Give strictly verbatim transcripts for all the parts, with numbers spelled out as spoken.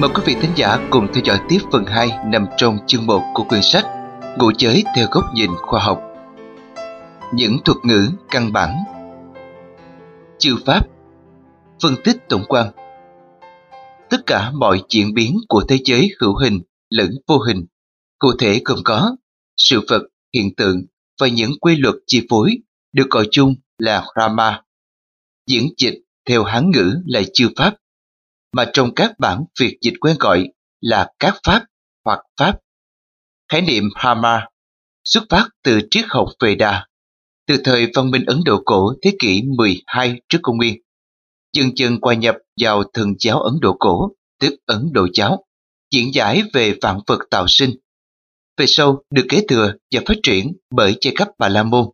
Mời quý vị thính giả cùng theo dõi tiếp phần hai nằm trong chương một của quyển sách Ngụ giới theo góc nhìn khoa học. Những thuật ngữ căn bản. Chư pháp. Phân tích tổng quan. Tất cả mọi diễn biến của thế giới hữu hình lẫn vô hình, cụ thể gồm có sự vật, hiện tượng và những quy luật chi phối, được gọi chung là Brahma. Diễn dịch theo Hán ngữ là chư pháp, mà trong các bản Việt dịch quen gọi là các pháp hoặc pháp. Khái niệm Brahma xuất phát từ triết học Veda, từ thời văn minh Ấn Độ cổ thế kỷ mười hai trước công nguyên, dần dần hòa nhập vào thần giáo Ấn Độ cổ, tức Ấn Độ giáo, diễn giải về vạn vật tạo sinh. Về sau được kế thừa và phát triển bởi giai cấp Bà La Môn,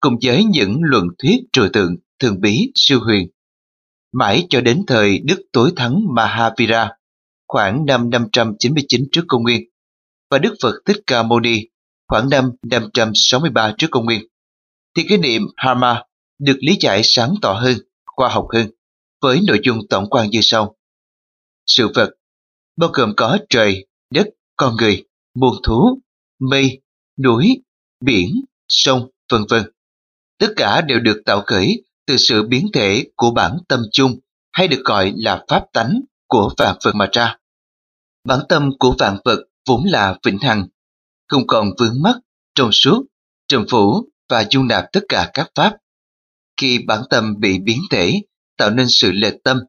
cùng với những luận thuyết trừu tượng, thường bí, siêu huyền. Mãi cho đến thời Đức Tối Thắng Mahavira, khoảng năm năm trăm chín mươi chín trước công nguyên, và Đức Phật Thích Ca Mâu Ni, khoảng năm năm trăm sáu mươi ba trước công nguyên, thì khái niệm Dharma được lý giải sáng tỏ hơn, khoa học hơn, với nội dung tổng quan như sau. Sự vật, bao gồm có trời, đất, con người, muôn thú, mây, núi, biển, sông, vân vân. Tất cả đều được tạo khởi từ sự biến thể của bản tâm chung, hay được gọi là pháp tánh của vạn vật mà ra. Bản tâm của vạn vật vốn là vĩnh hằng, không còn vướng mắc, trong suốt, trùm phủ và dung nạp tất cả các pháp. Khi bản tâm bị biến thể, tạo nên sự lệch tâm,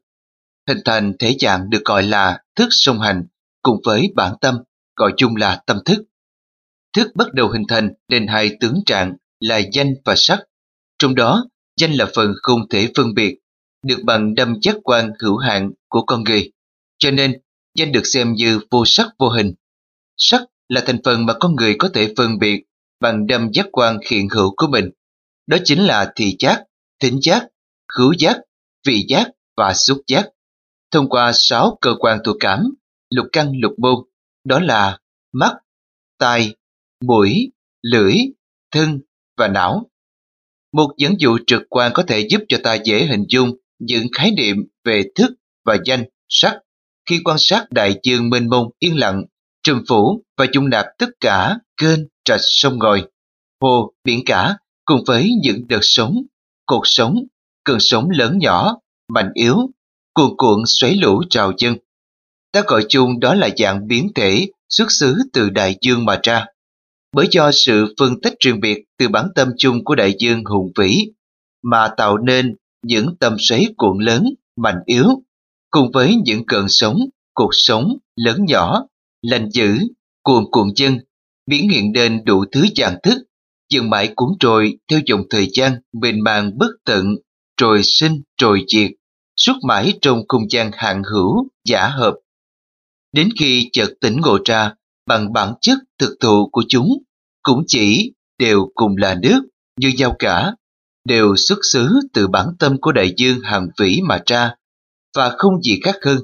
hình thành thể dạng được gọi là thức song hành cùng với bản tâm, gọi chung là tâm thức. Thức bắt đầu hình thành nên hai tướng trạng là danh và sắc, trong đó danh là phần không thể phân biệt, được bằng năm giác quan hữu hạn của con người, cho nên danh được xem như vô sắc vô hình. Sắc là thành phần mà con người có thể phân biệt bằng năm giác quan hiện hữu của mình, đó chính là thị giác, thính giác, khứu giác, vị giác và xúc giác, thông qua sáu cơ quan thụ cảm, lục căn lục môn, đó là mắt, tai, mũi, lưỡi, thân và não. Một dẫn dụ trực quan có thể giúp cho ta dễ hình dung những khái niệm về thức và danh, sắc, khi quan sát đại dương mênh mông yên lặng, trùm phủ và dung nạp tất cả kênh, rạch, sông ngòi, hồ, biển cả, cùng với những đợt sóng, cột sóng, cơn sóng lớn nhỏ, mạnh yếu, cuồn cuộn xoáy lũ trào dâng. Ta gọi chung đó là dạng biến thể xuất xứ từ đại dương mà ra. Bởi do sự phân tích riêng biệt từ bản tâm chung của đại dương hùng vĩ mà tạo nên những tâm xoáy cuộn lớn, mạnh yếu, cùng với những cơn sóng, cột sóng lớn nhỏ, lành dữ, cuồn cuộn dâng, biến hiện nên đủ thứ dạng thức, dần mãi cuốn trôi theo dòng thời gian mênh mang bất tận, rồi sinh rồi diệt, suốt mãi trong không gian hạn hữu, giả hợp. Đến khi chợt tỉnh ngộ ra bằng bản chất thực thụ của chúng, cũng chỉ đều cùng là nước như nhau cả, đều xuất xứ từ bản tâm của đại dương hằng vĩ mà ra, và không gì khác hơn.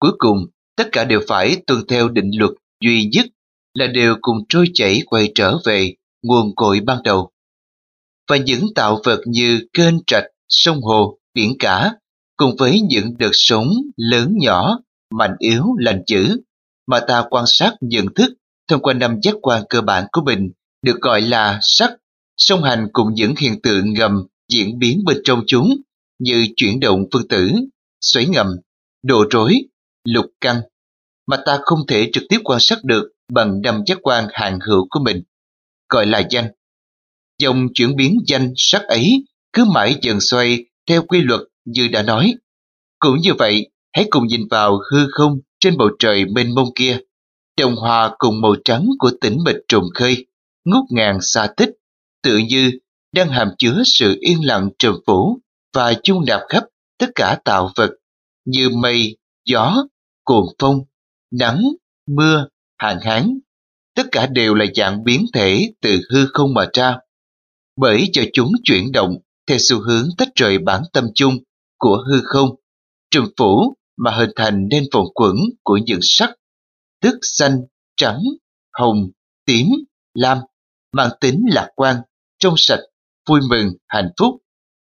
Cuối cùng, tất cả đều phải tuân theo định luật duy nhất là đều cùng trôi chảy quay trở về nguồn cội ban đầu. Và những tạo vật như kênh rạch, sông hồ, biển cả, cùng với những đợt sóng lớn nhỏ, mạnh yếu, lành dữ, mà ta quan sát nhận thức thông qua năm giác quan cơ bản của mình, được gọi là sắc, song hành cùng những hiện tượng ngầm diễn biến bên trong chúng như chuyển động phân tử, xoáy ngầm, độ rối, lục căn, mà ta không thể trực tiếp quan sát được bằng năm giác quan hạn hữu của mình, gọi là danh. Dòng chuyển biến danh sắc ấy cứ mãi dần xoay theo quy luật như đã nói. Cũng như vậy, hãy cùng nhìn vào hư không trên bầu trời mênh mông kia, đồng hòa cùng màu trắng của tĩnh mịch trùng khơi, ngút ngàn xa tích, tự như đang hàm chứa sự yên lặng trùm phủ và chung nạp khắp tất cả tạo vật như mây, gió, cuồng phong, nắng, mưa, hạn hán. Tất cả đều là dạng biến thể từ hư không mà ra, bởi cho chúng chuyển động theo xu hướng tách rời bản tâm chung của hư không, trùm phủ mà hình thành nên vòng quẩn của những sắc, tức xanh, trắng, hồng, tím, lam, mang tính lạc quan, trong sạch, vui mừng, hạnh phúc,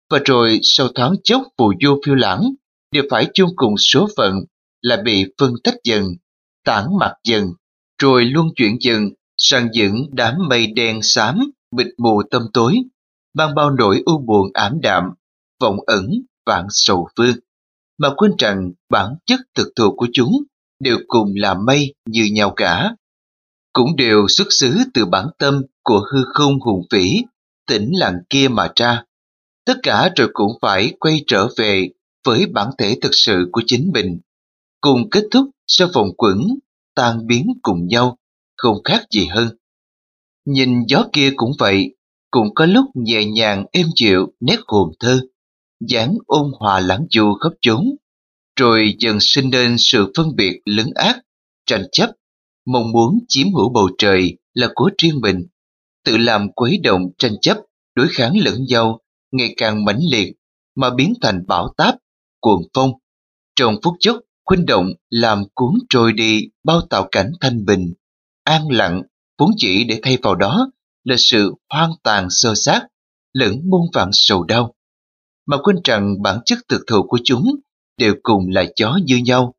và rồi sau thoáng chốc phù du phiêu lãng đều phải chung cùng số phận là bị phân tách dần, tản mạc dần, rồi luân chuyển dần sang những đám mây đen xám, bịt mù tăm tối, mang bao nỗi u buồn ảm đạm, vọng ẩn vạn sầu vương, mà quên rằng bản chất thực thụ của chúng đều cùng là mây như nhau cả, cũng đều xuất xứ từ bản tâm của hư không hùng vĩ, tĩnh lặng kia mà ra. Tất cả rồi cũng phải quay trở về với bản thể thực sự của chính mình, cùng kết thúc sau vòng quẩn, tan biến cùng nhau, không khác gì hơn. Nhìn gió kia cũng vậy, cũng có lúc nhẹ nhàng êm dịu nét hồn thơ, dáng ôn hòa lãng du khắp chốn, rồi dần sinh nên sự phân biệt lấn át, tranh chấp, mong muốn chiếm hữu bầu trời là của riêng mình, tự làm quấy động tranh chấp, đối kháng lẫn nhau ngày càng mãnh liệt mà biến thành bão táp, cuồng phong, trong phút chốc khuynh động làm cuốn trôi đi bao tạo cảnh thanh bình, an lặng, vốn chỉ để thay vào đó là sự hoang tàn sơ sát, lẫn muôn vạn sầu đau. Mà quên rằng bản chất thực thụ của chúng đều cùng là gió như nhau,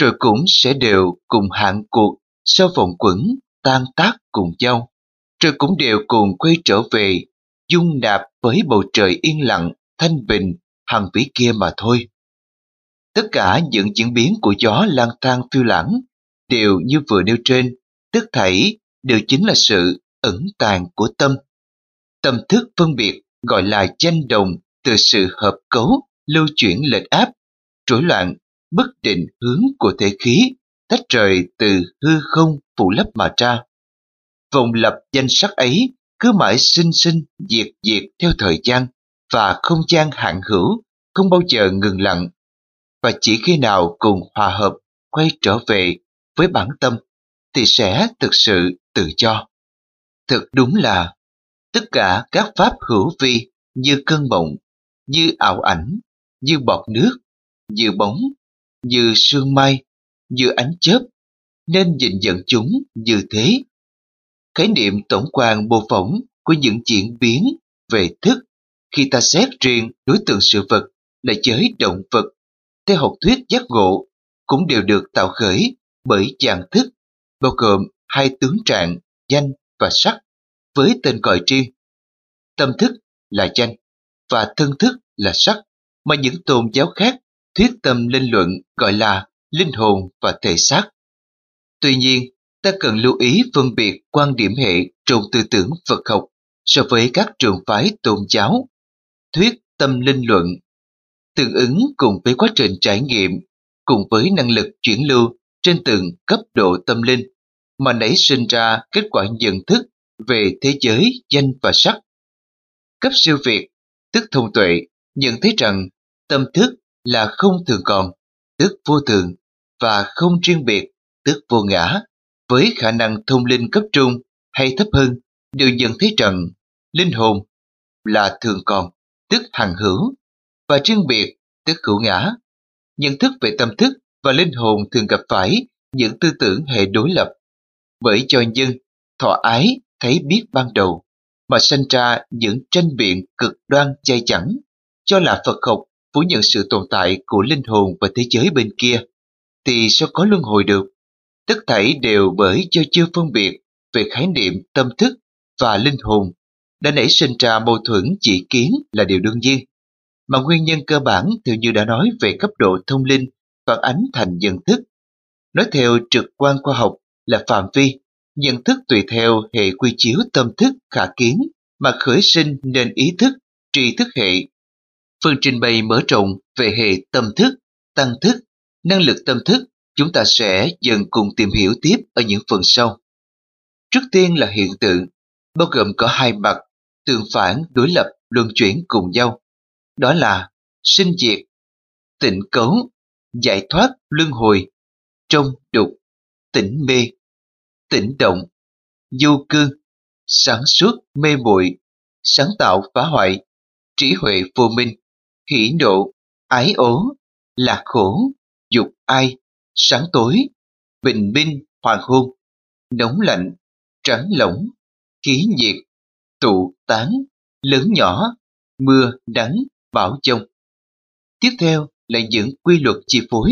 rồi cũng sẽ đều cùng hạn cuộc sau vòng quẩn tan tác cùng nhau, rồi cũng đều cùng quay trở về, dung nạp với bầu trời yên lặng, thanh bình, hằng vĩ kia mà thôi. Tất cả những diễn biến của gió lang thang phiêu lãng, đều như vừa nêu trên, tất thảy đều chính là sự ẩn tàng của tâm. Tâm thức phân biệt gọi là danh đồng từ sự hợp cấu, lưu chuyển lệch áp, rối loạn, bất định hướng của thể khí, tách rời từ hư không phủ lấp mà ra. Vòng lập danh sắc ấy cứ mãi sinh sinh diệt diệt theo thời gian và không gian hạn hữu, không bao giờ ngừng lặng, và chỉ khi nào cùng hòa hợp quay trở về với bản tâm thì sẽ thực sự tự do. Thật đúng là tất cả các pháp hữu vi như cơn mộng, như ảo ảnh, như bọt nước, như bóng, như sương mai, như ánh chớp, nên nhìn nhận chúng như thế. Khái niệm tổng quan mô phỏng của những diễn biến về thức khi ta xét riêng đối tượng sự vật là giới động vật, theo học thuyết giác ngộ, cũng đều được tạo khởi bởi dạng thức, bao gồm hai tướng trạng danh và sắc với tên gọi riêng. Tâm thức là danh và thân thức là sắc, mà những tôn giáo khác thuyết tâm linh luận gọi là linh hồn và thể xác. Tuy nhiên, ta cần lưu ý phân biệt quan điểm hệ trong tư tưởng Phật học so với các trường phái tôn giáo. Thuyết tâm linh luận tương ứng cùng với quá trình trải nghiệm, cùng với năng lực chuyển lưu trên từng cấp độ tâm linh mà nảy sinh ra kết quả nhận thức về thế giới danh và sắc. Cấp siêu việt, tức thông tuệ, nhận thấy rằng tâm thức là không thường còn, tức vô thường, và không riêng biệt, tức vô ngã, với khả năng thông linh cấp trung hay thấp hơn, đều nhận thấy rằng linh hồn là thường còn, tức hằng hữu, và riêng biệt, tức hữu ngã. Nhận thức về tâm thức và linh hồn thường gặp phải những tư tưởng hệ đối lập, bởi cho nhân thọ ái thấy biết ban đầu mà sinh ra những tranh biện cực đoan dai dẳng, cho là Phật học phủ nhận sự tồn tại của linh hồn và thế giới bên kia thì sao có luân hồi được. Tất thảy đều bởi do chưa phân biệt về khái niệm tâm thức và linh hồn đã nảy sinh ra mâu thuẫn chỉ kiến là điều đương nhiên, mà nguyên nhân cơ bản theo như đã nói về cấp độ thông linh phản ánh thành nhận thức. Nói theo trực quan khoa học là phạm vi nhận thức tùy theo hệ quy chiếu tâm thức khả kiến mà khởi sinh nên ý thức, tri thức hệ. Phần trình bày mở rộng về hệ tâm thức, tăng thức, năng lực tâm thức chúng ta sẽ dần cùng tìm hiểu tiếp ở những phần sau. Trước tiên là hiện tượng, bao gồm có hai mặt, tương phản, đối lập, luân chuyển cùng nhau. Đó là sinh diệt, tịnh cấu, giải thoát, luân hồi, trong đục, tỉnh mê, tĩnh động, du cư, sáng suốt, mê muội, sáng tạo, phá hoại, trí huệ, vô minh, hỉ nộ, ái ố, lạc khổ, dục ai, sáng tối, bình minh, hoàng hôn, nóng lạnh, trắng lỏng, khí nhiệt, tụ tán, lớn nhỏ, mưa, nắng, bão giông. Tiếp theo là những quy luật chi phối.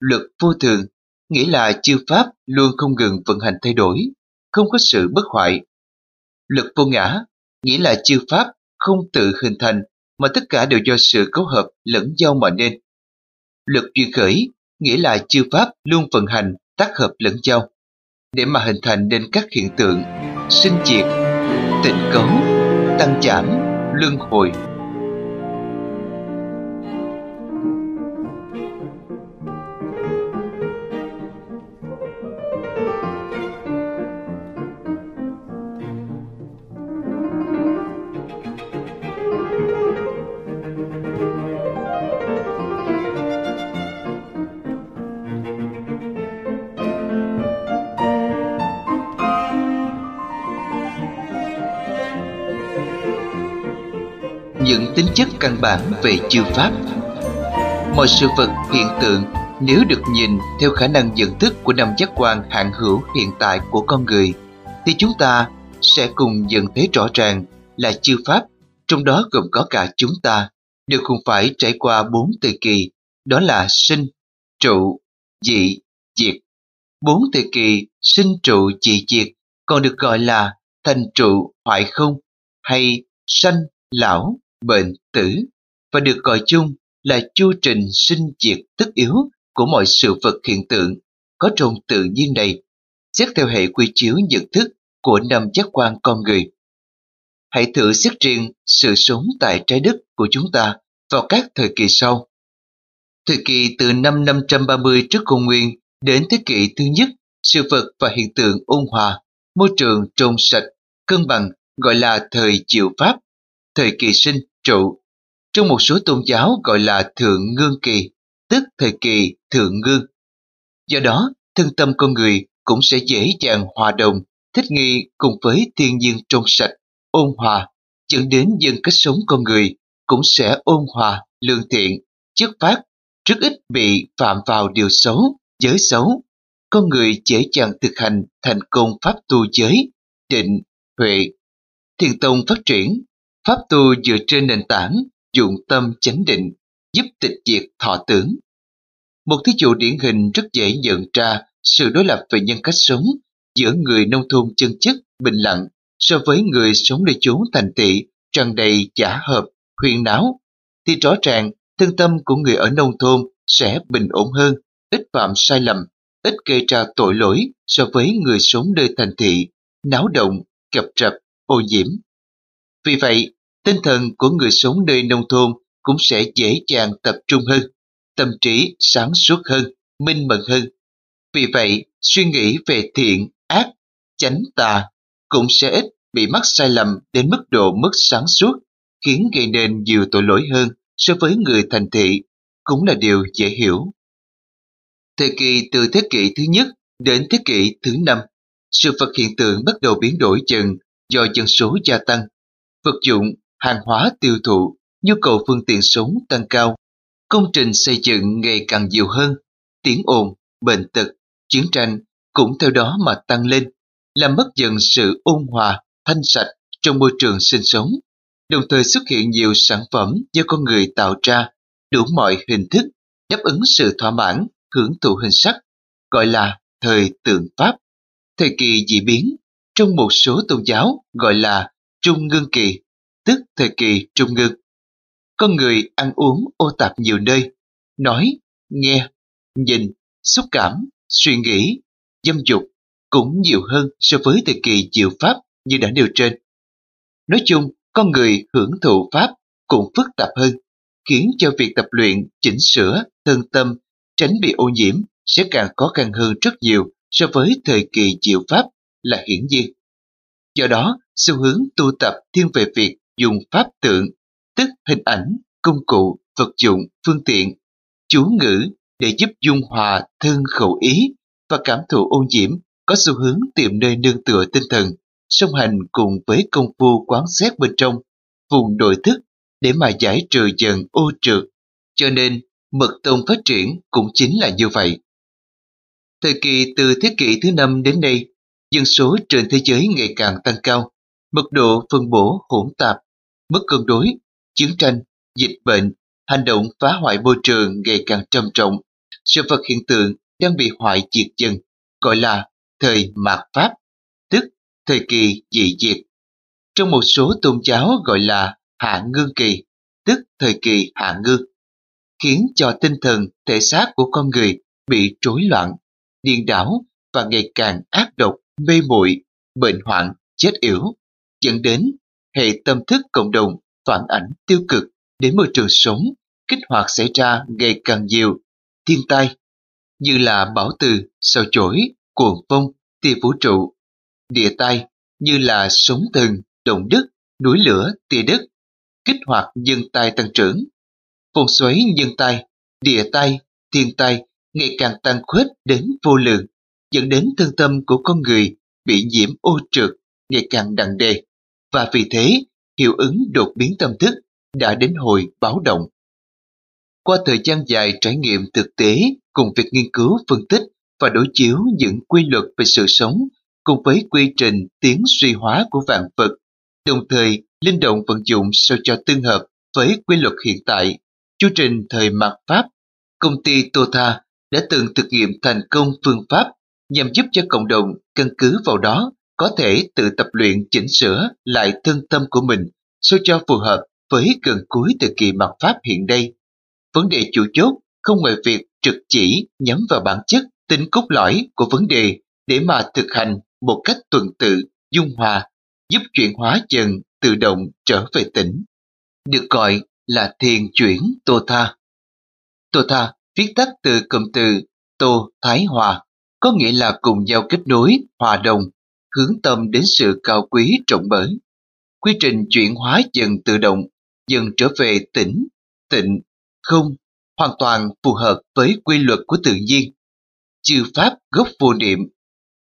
Luật vô thường nghĩa là chư pháp luôn không ngừng vận hành thay đổi, không có sự bất hoại. Luật vô ngã nghĩa là chư pháp không tự hình thành mà tất cả đều do sự cấu hợp lẫn nhau mà nên. Luật duyên khởi nghĩa là chư pháp luôn vận hành tác hợp lẫn nhau để mà hình thành nên các hiện tượng sinh diệt, tịnh cấu, tăng giảm, luân hồi. Những tính chất căn bản về chư pháp. Mọi sự vật hiện tượng nếu được nhìn theo khả năng nhận thức của năm giác quan hạn hữu hiện tại của con người thì chúng ta sẽ cùng nhận thấy rõ ràng là chư pháp, trong đó gồm có cả chúng ta, đều không phải trải qua bốn thời kỳ, đó là sinh, trụ, dị, diệt. Bốn thời kỳ sinh trụ dị diệt còn được gọi là thành trụ hoại không hay sanh lão, bệnh, tử, và được gọi chung là chu trình sinh diệt tất yếu của mọi sự vật hiện tượng có trong tự nhiên này, xét theo hệ quy chiếu nhận thức của năm giác quan con người. Hãy thử xét riêng sự sống tại trái đất của chúng ta vào các thời kỳ sau. Thời kỳ từ năm năm trăm ba mươi trước công nguyên đến thế kỷ thứ nhất, sự vật và hiện tượng ôn hòa, môi trường trong sạch, cân bằng gọi là thời diệu pháp. Thời kỳ sinh trụ trong một số tôn giáo gọi là thượng ngương kỳ, tức thời kỳ thượng ngương. Do đó, thân tâm con người cũng sẽ dễ dàng hòa đồng, thích nghi cùng với thiên nhiên trong sạch, ôn hòa, dẫn đến dân cách sống con người cũng sẽ ôn hòa, lương thiện, chất phát, rất ít bị phạm vào điều xấu, giới xấu. Con người dễ dàng thực hành thành công pháp tu giới, định, huệ. Thiền tông phát triển, pháp tu dựa trên nền tảng dụng tâm chánh định, giúp tịch diệt thọ tưởng. Một thí dụ điển hình rất dễ nhận ra sự đối lập về nhân cách sống giữa người nông thôn chân chất, bình lặng so với người sống nơi chốn thành thị, tràn đầy giả hợp, huyên náo, thì rõ ràng thân tâm của người ở nông thôn sẽ bình ổn hơn, ít phạm sai lầm, ít gây ra tội lỗi so với người sống nơi thành thị, náo động, cập rập, ô nhiễm. Vì vậy, tinh thần của người sống nơi nông thôn cũng sẽ dễ dàng tập trung hơn, tâm trí sáng suốt hơn, minh mẫn hơn. Vì vậy, suy nghĩ về thiện, ác, chánh tà cũng sẽ ít bị mắc sai lầm đến mức độ mất sáng suốt, khiến gây nên nhiều tội lỗi hơn so với người thành thị, cũng là điều dễ hiểu. Thời kỳ từ thế kỷ thứ nhất đến thế kỷ thứ năm, sự vật hiện tượng bắt đầu biến đổi dần do dân số gia tăng. Vật dụng, hàng hóa tiêu thụ, nhu cầu phương tiện sống tăng cao, công trình xây dựng ngày càng nhiều hơn, tiếng ồn, bệnh tật, chiến tranh cũng theo đó mà tăng lên, làm mất dần sự ôn hòa, thanh sạch trong môi trường sinh sống, đồng thời xuất hiện nhiều sản phẩm do con người tạo ra, đủ mọi hình thức, đáp ứng sự thỏa mãn, hưởng thụ hình sắc, gọi là thời tượng pháp. Thời kỳ dị biến, trong một số tôn giáo gọi là trung ngưng kỳ, tức thời kỳ trung ngưng. Con người ăn uống ô tạp nhiều nơi, nói, nghe, nhìn, xúc cảm, suy nghĩ, dâm dục cũng nhiều hơn so với thời kỳ diệu pháp như đã nêu trên. Nói chung, con người hưởng thụ pháp cũng phức tạp hơn, khiến cho việc tập luyện, chỉnh sửa, thân tâm, tránh bị ô nhiễm sẽ càng khó khăn hơn rất nhiều so với thời kỳ diệu pháp là hiển nhiên. Do đó, xu hướng tu tập thiên về việc dùng pháp tượng, tức hình ảnh, công cụ, vật dụng, phương tiện, chú ngữ để giúp dung hòa thân khẩu ý và cảm thụ ô nhiễm, có xu hướng tìm nơi nương tựa tinh thần, song hành cùng với công phu quán xét bên trong, vùng nội thức để mà giải trừ dần ô trượt. Cho nên, mật tông phát triển cũng chính là như vậy. Thời kỳ từ thế kỷ thứ năm đến nay, dân số trên thế giới ngày càng tăng cao, mức độ phân bổ hỗn tạp, mất cân đối, chiến tranh, dịch bệnh, hành động phá hoại môi trường ngày càng trầm trọng, sự vật hiện tượng đang bị hoại diệt dần, gọi là thời mạt Pháp, tức thời kỳ dị diệt. Trong một số tôn giáo gọi là hạ ngương kỳ, tức thời kỳ hạ ngương, khiến cho tinh thần, thể xác của con người bị rối loạn, điên đảo và ngày càng ác độc, mê muội, bệnh hoạn, chết yểu, dẫn đến hệ tâm thức cộng đồng phản ảnh tiêu cực đến môi trường sống, kích hoạt xảy ra ngày càng nhiều thiên tai như là bão từ, sao chổi, cuồng phong, tia vũ trụ, địa tai như là sóng thần, động đất, núi lửa, tia đất, kích hoạt nhân tai tăng trưởng. Vòng xoáy nhân tai, địa tai, thiên tai ngày càng tăng khuếch đến vô lượng, dẫn đến thân tâm của con người bị nhiễm ô trượt ngày càng nặng nề, và vì thế hiệu ứng đột biến tâm thức đã đến hồi báo động. Qua thời gian dài trải nghiệm thực tế cùng việc nghiên cứu phân tích và đối chiếu những quy luật về sự sống cùng với quy trình tiến suy hóa của vạn vật, đồng thời linh động vận dụng sao cho tương hợp với quy luật hiện tại, chu trình thời mạt Pháp, công ty Tota đã từng thực nghiệm thành công phương pháp nhằm giúp cho cộng đồng căn cứ vào đó có thể tự tập luyện chỉnh sửa lại thân tâm của mình sao cho phù hợp với gần cuối thời kỳ mạt Pháp hiện nay. Vấn đề chủ chốt không ngoài việc trực chỉ nhắm vào bản chất, tính cốt lõi của vấn đề để mà thực hành một cách tuần tự, dung hòa, giúp chuyển hóa dần tự động trở về tỉnh, được gọi là thiền chuyển Tota. Tota viết tắt từ cụm từ Tô Thái Hòa, có nghĩa là cùng nhau kết nối, hòa đồng, hướng tâm đến sự cao quý rộng mở. Quy trình chuyển hóa dần tự động, dần trở về tỉnh, tịnh, không, hoàn toàn phù hợp với quy luật của tự nhiên, chư pháp gốc vô niệm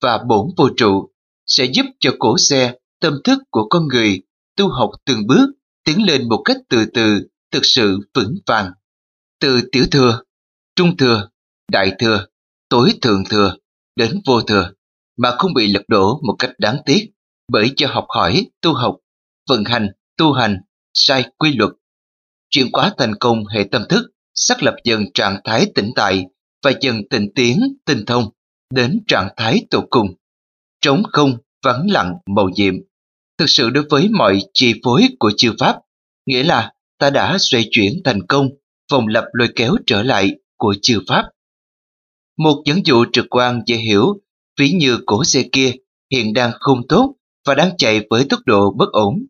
và bổn vô trụ, sẽ giúp cho cỗ xe, tâm thức của con người tu học từng bước, tiến lên một cách từ từ, thực sự vững vàng. Từ tiểu thừa, trung thừa, đại thừa, tối thượng thừa đến vô thừa mà không bị lật đổ một cách đáng tiếc bởi cho học hỏi, tu học, vận hành, tu hành sai quy luật. Chuyển hóa thành công hệ tâm thức, xác lập dần trạng thái tĩnh tại và dần tịnh tiến, tinh thông đến trạng thái tột cùng, trống không, vắng lặng, mầu nhiệm. Thực sự đối với mọi chi phối của chư pháp, nghĩa là ta đã xoay chuyển thành công vòng lặp lôi kéo trở lại của chư pháp. Một dẫn dụ trực quan dễ hiểu, ví như cổ xe kia hiện đang không tốt và đang chạy với tốc độ bất ổn.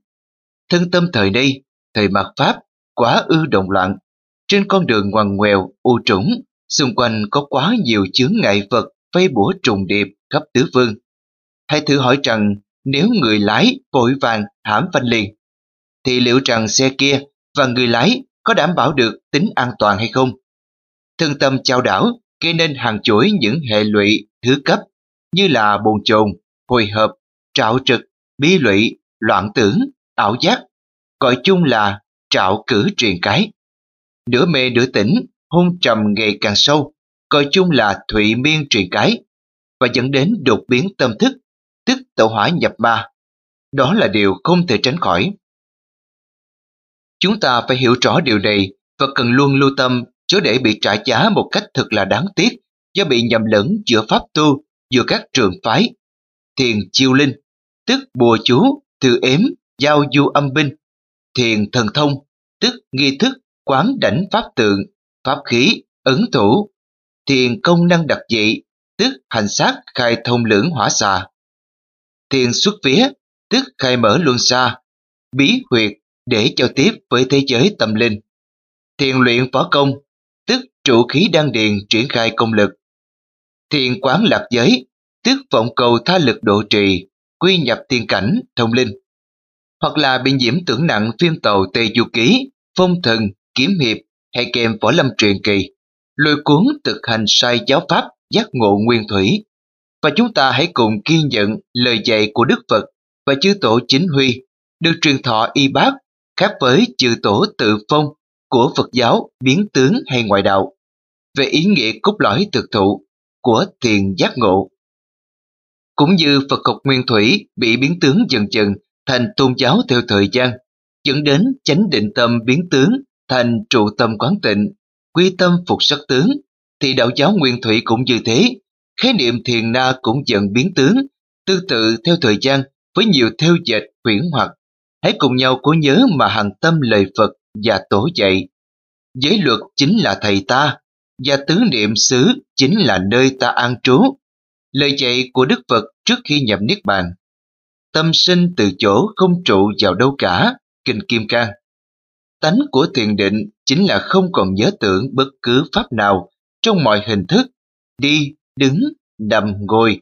Thân tâm thời nay, thời mạt Pháp quá ư động loạn, trên con đường ngoằn ngoèo, u trũng, xung quanh có quá nhiều chướng ngại vật vây bủa trùng điệp khắp tứ phương. Hãy thử hỏi rằng nếu người lái vội vàng hãm phanh liền, thì liệu rằng xe kia và người lái có đảm bảo được tính an toàn hay không? Thân tâm chao đảo gây nên hàng chuỗi những hệ lụy thứ cấp như là bồn chồn, hồi hộp, trạo trực, bi lụy, loạn tưởng, ảo giác, gọi chung là trạo cử truyền cái. Nửa mê nửa tỉnh, hôn trầm ngày càng sâu, coi chung là thụy miên truyền cái, và dẫn đến đột biến tâm thức, tức tẩu hỏa nhập ma. Đó là điều không thể tránh khỏi. Chúng ta phải hiểu rõ điều này và cần luôn lưu tâm, chớ để bị trả giá một cách thật là đáng tiếc do bị nhầm lẫn giữa pháp tu, giữa các trường phái. Thiền chiêu linh, tức bùa chú, thư ếm, giao du âm binh. Thiền thần thông, tức nghi thức, quán đảnh pháp tượng, pháp khí, ấn thủ. Thiền công năng đặc dị, tức hành sát khai thông lưỡng hỏa xà. Thiền xuất vía, tức khai mở luân xa, bí huyệt để giao tiếp với thế giới tâm linh. Thiền luyện võ công, tức trụ khí đan điền triển khai công lực. Thiền quán lạc giới, tức vọng cầu tha lực độ trì, quy nhập tiên cảnh, thông linh. Hoặc là bị nhiễm tưởng nặng phim tàu Tây Du Ký, phong thần, kiếm hiệp hay kèm võ lâm truyền kỳ, lôi cuốn thực hành sai giáo pháp, giác ngộ nguyên thủy. Và chúng ta hãy cùng ghi nhận lời dạy của Đức Phật và chư tổ chính huy được truyền thọ y bác, khác với chư tổ tự phong của Phật giáo biến tướng hay ngoại đạo, về ý nghĩa cốt lõi thực thụ của thiền giác ngộ. Cũng như Phật học nguyên thủy bị biến tướng dần dần thành tôn giáo theo thời gian, dẫn đến chánh định tâm biến tướng thành trụ tâm quán tịnh, quy tâm phục sắc tướng, thì đạo giáo nguyên thủy cũng như thế. Khái niệm thiền na cũng dần biến tướng, tương tự theo thời gian với nhiều thêu dệt huyễn hoặc. Hãy cùng nhau cố nhớ mà hằng tâm lời Phật và Tổ dạy. Giới luật chính là thầy ta, và tứ niệm xứ chính là nơi ta an trú. Lời dạy của Đức Phật trước khi nhập Niết Bàn. Tâm sinh từ chỗ không trụ vào đâu cả, Kinh Kim Cang. Tánh của thiền định chính là không còn nhớ tưởng bất cứ pháp nào trong mọi hình thức, đi, đứng, nằm, ngồi.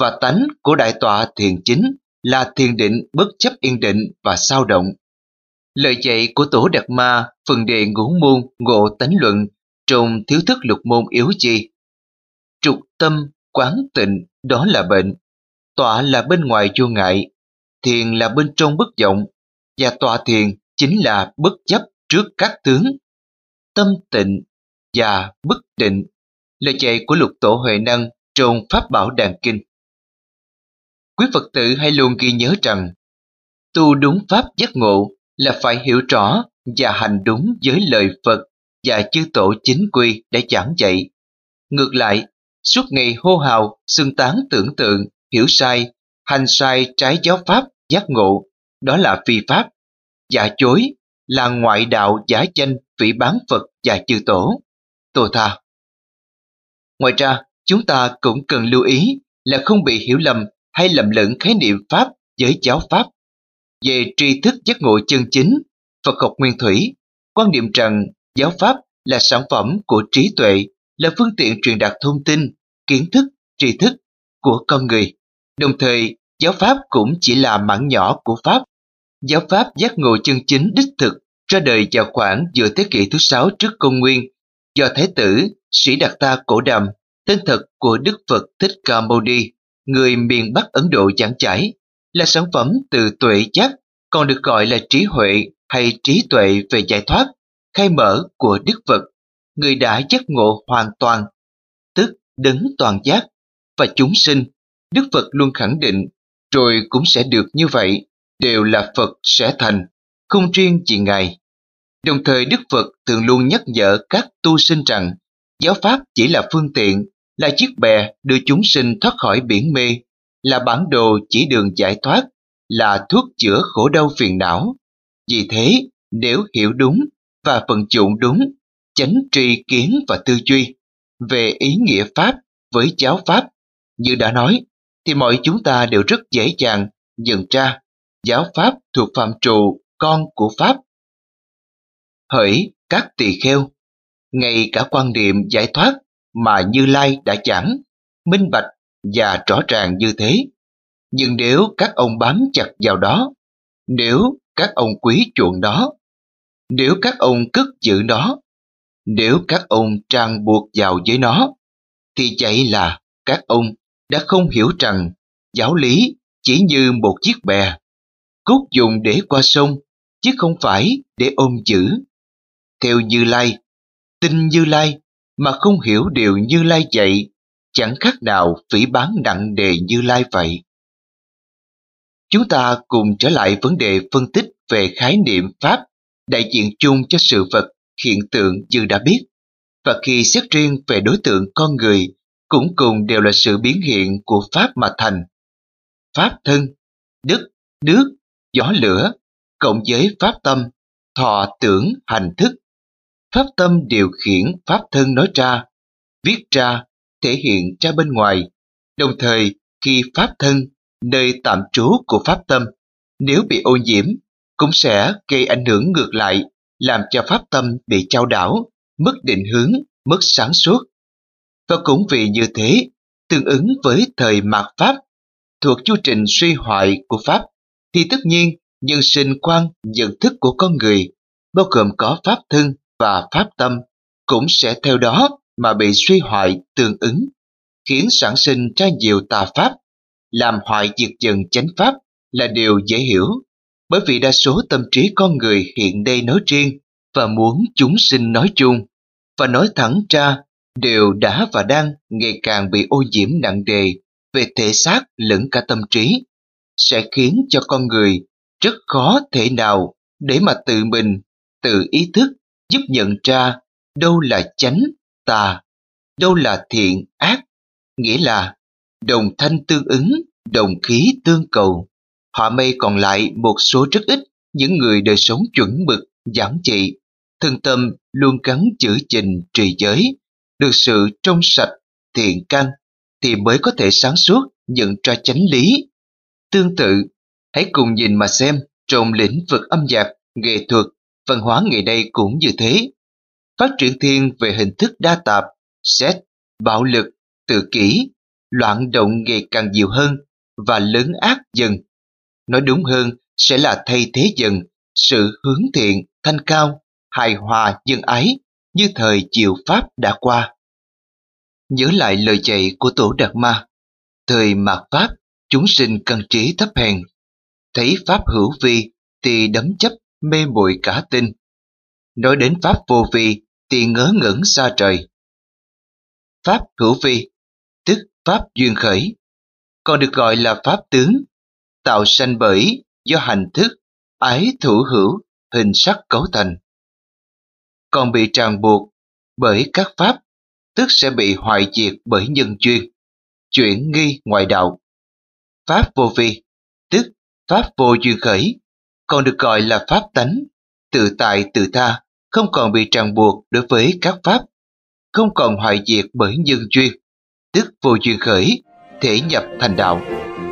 Và tánh của Đại Tọa Thiền Chính là thiền định bất chấp yên định và sao động. Lời dạy của Tổ Đạt Ma, Phần Đề Ngũ Môn, Ngộ Tánh Luận trong Thiếu Thức Lục Môn yếu chi. Trục tâm, quán tịnh, đó là bệnh. Tọa là bên ngoài vô ngại, thiền là bên trong bất vọng, và tọa thiền chính là bất chấp trước các tướng. Tâm tịnh và bất định, lời dạy của Lục Tổ Huệ Năng trong Pháp Bảo Đàn Kinh. Quý Phật tử hãy luôn ghi nhớ rằng, tu đúng pháp giác ngộ là phải hiểu rõ và hành đúng với lời Phật và chư Tổ chính quy đã giảng dạy. Ngược lại, suốt ngày hô hào, xưng tán tưởng tượng, hiểu sai, hành sai trái giáo pháp, giác ngộ, đó là phi pháp, giả dối, là ngoại đạo giả danh, phỉ báng Phật và chư Tổ, tô tha. Ngoài ra, chúng ta cũng cần lưu ý là không bị hiểu lầm hay lầm lẫn khái niệm pháp với giáo pháp. Về tri thức giác ngộ chân chính, Phật học nguyên thủy quan niệm rằng giáo pháp là sản phẩm của trí tuệ, là phương tiện truyền đạt thông tin, kiến thức, tri thức của con người. Đồng thời, giáo pháp cũng chỉ là mảng nhỏ của pháp. Giáo pháp giác ngộ chân chính đích thực ra đời vào khoảng giữa thế kỷ thứ sáu trước công nguyên, do Thái tử Sĩ Đạt Ta Cổ Đàm, tên thật của Đức Phật Thích Ca Mâu Ni, người miền Bắc Ấn Độ giảng trải, là sản phẩm từ tuệ giác, còn được gọi là trí huệ hay trí tuệ về giải thoát, khai mở của Đức Phật. Người đã giác ngộ hoàn toàn, tức đấng toàn giác, và chúng sinh, Đức Phật luôn khẳng định, rồi cũng sẽ được như vậy, đều là Phật sẽ thành, không riêng gì Ngài. Đồng thời Đức Phật thường luôn nhắc nhở các tu sinh rằng, giáo pháp chỉ là phương tiện, là chiếc bè đưa chúng sinh thoát khỏi biển mê, là bản đồ chỉ đường giải thoát, là thuốc chữa khổ đau phiền não. Vì thế, nếu hiểu đúng và vận dụng đúng, chánh tri kiến và tư duy về ý nghĩa pháp với giáo pháp, như đã nói, thì mọi chúng ta đều rất dễ dàng nhận ra giáo pháp thuộc phạm trù con của pháp. Hỡi các tỳ kheo, ngay cả quan niệm giải thoát mà Như Lai đã giảng minh bạch và rõ ràng như thế, nhưng nếu các ông bám chặt vào đó, nếu các ông quý chuộng đó, nếu các ông cất giữ nó, nếu các ông ràng buộc vào với nó, thì vậy là các ông đã không hiểu rằng giáo lý chỉ như một chiếc bè, cốt dùng để qua sông, chứ không phải để ôm giữ. Theo Như Lai, tin Như Lai mà không hiểu điều Như Lai dạy, chẳng khác nào phỉ báng nặng nề Như Lai vậy. Chúng ta cùng trở lại vấn đề phân tích về khái niệm pháp, đại diện chung cho sự vật, hiện tượng như đã biết, và khi xét riêng về đối tượng con người, cũng cùng đều là sự biến hiện của pháp mà thành. Pháp thân, đất, nước, gió lửa, cộng với pháp tâm, thọ tưởng hành thức. Pháp tâm điều khiển pháp thân nói ra, viết ra, thể hiện ra bên ngoài. Đồng thời, khi pháp thân, nơi tạm trú của pháp tâm, nếu bị ô nhiễm, cũng sẽ gây ảnh hưởng ngược lại, làm cho pháp tâm bị chao đảo, mất định hướng, mất sáng suốt. Và cũng vì như thế, tương ứng với thời mạt pháp, thuộc chu trình suy hoại của pháp, thì tất nhiên nhân sinh quan nhận thức của con người, bao gồm có pháp thân và pháp tâm, cũng sẽ theo đó mà bị suy hoại tương ứng, khiến sản sinh ra nhiều tà pháp. Làm hoại diệt dần chánh pháp là điều dễ hiểu, bởi vì đa số tâm trí con người hiện nay nói riêng và muốn chúng sinh nói chung, và nói thẳng ra đều đã và đang ngày càng bị ô nhiễm nặng nề về thể xác lẫn cả tâm trí, sẽ khiến cho con người rất khó thể nào để mà tự mình, tự ý thức giúp nhận ra đâu là chánh, tà, đâu là thiện ác, nghĩa là đồng thanh tương ứng, đồng khí tương cầu. Họa mây còn lại một số rất ít, những người đời sống chuẩn mực, giản dị, thân tâm luôn gắn chữ trình trì giới, được sự trong sạch, thiện căn, thì mới có thể sáng suốt nhận ra chánh lý. Tương tự, hãy cùng nhìn mà xem, trong lĩnh vực âm nhạc, nghệ thuật, văn hóa ngày nay cũng như thế. Phát triển thiên về hình thức đa tạp, xét, bạo lực, tự kỷ, loạn động ngày càng nhiều hơn và lớn ác dần. Nói đúng hơn sẽ là thay thế dần sự hướng thiện, thanh cao, hài hòa, dân ái như thời diệu Pháp đã qua. Nhớ lại lời dạy của Tổ Đạt Ma, thời mạt Pháp, chúng sinh căn trí thấp hèn, thấy Pháp hữu vi thì đắm chấp mê muội cả tin, nói đến Pháp vô vi thì ngớ ngẩn xa trời. Pháp hữu vi, tức Pháp duyên khởi, còn được gọi là Pháp tướng, tạo sanh bởi do hành thức, ái thủ hữu, hình sắc cấu thành. Còn bị ràng buộc bởi các Pháp, tức sẽ bị hoại diệt bởi nhân duyên, chuyển nghi ngoại đạo. Pháp vô vi, tức Pháp vô duyên khởi, còn được gọi là Pháp tánh, tự tại tự tha, không còn bị ràng buộc đối với các Pháp, không còn hoại diệt bởi nhân duyên, tức vô duyên khởi, thể nhập thành đạo.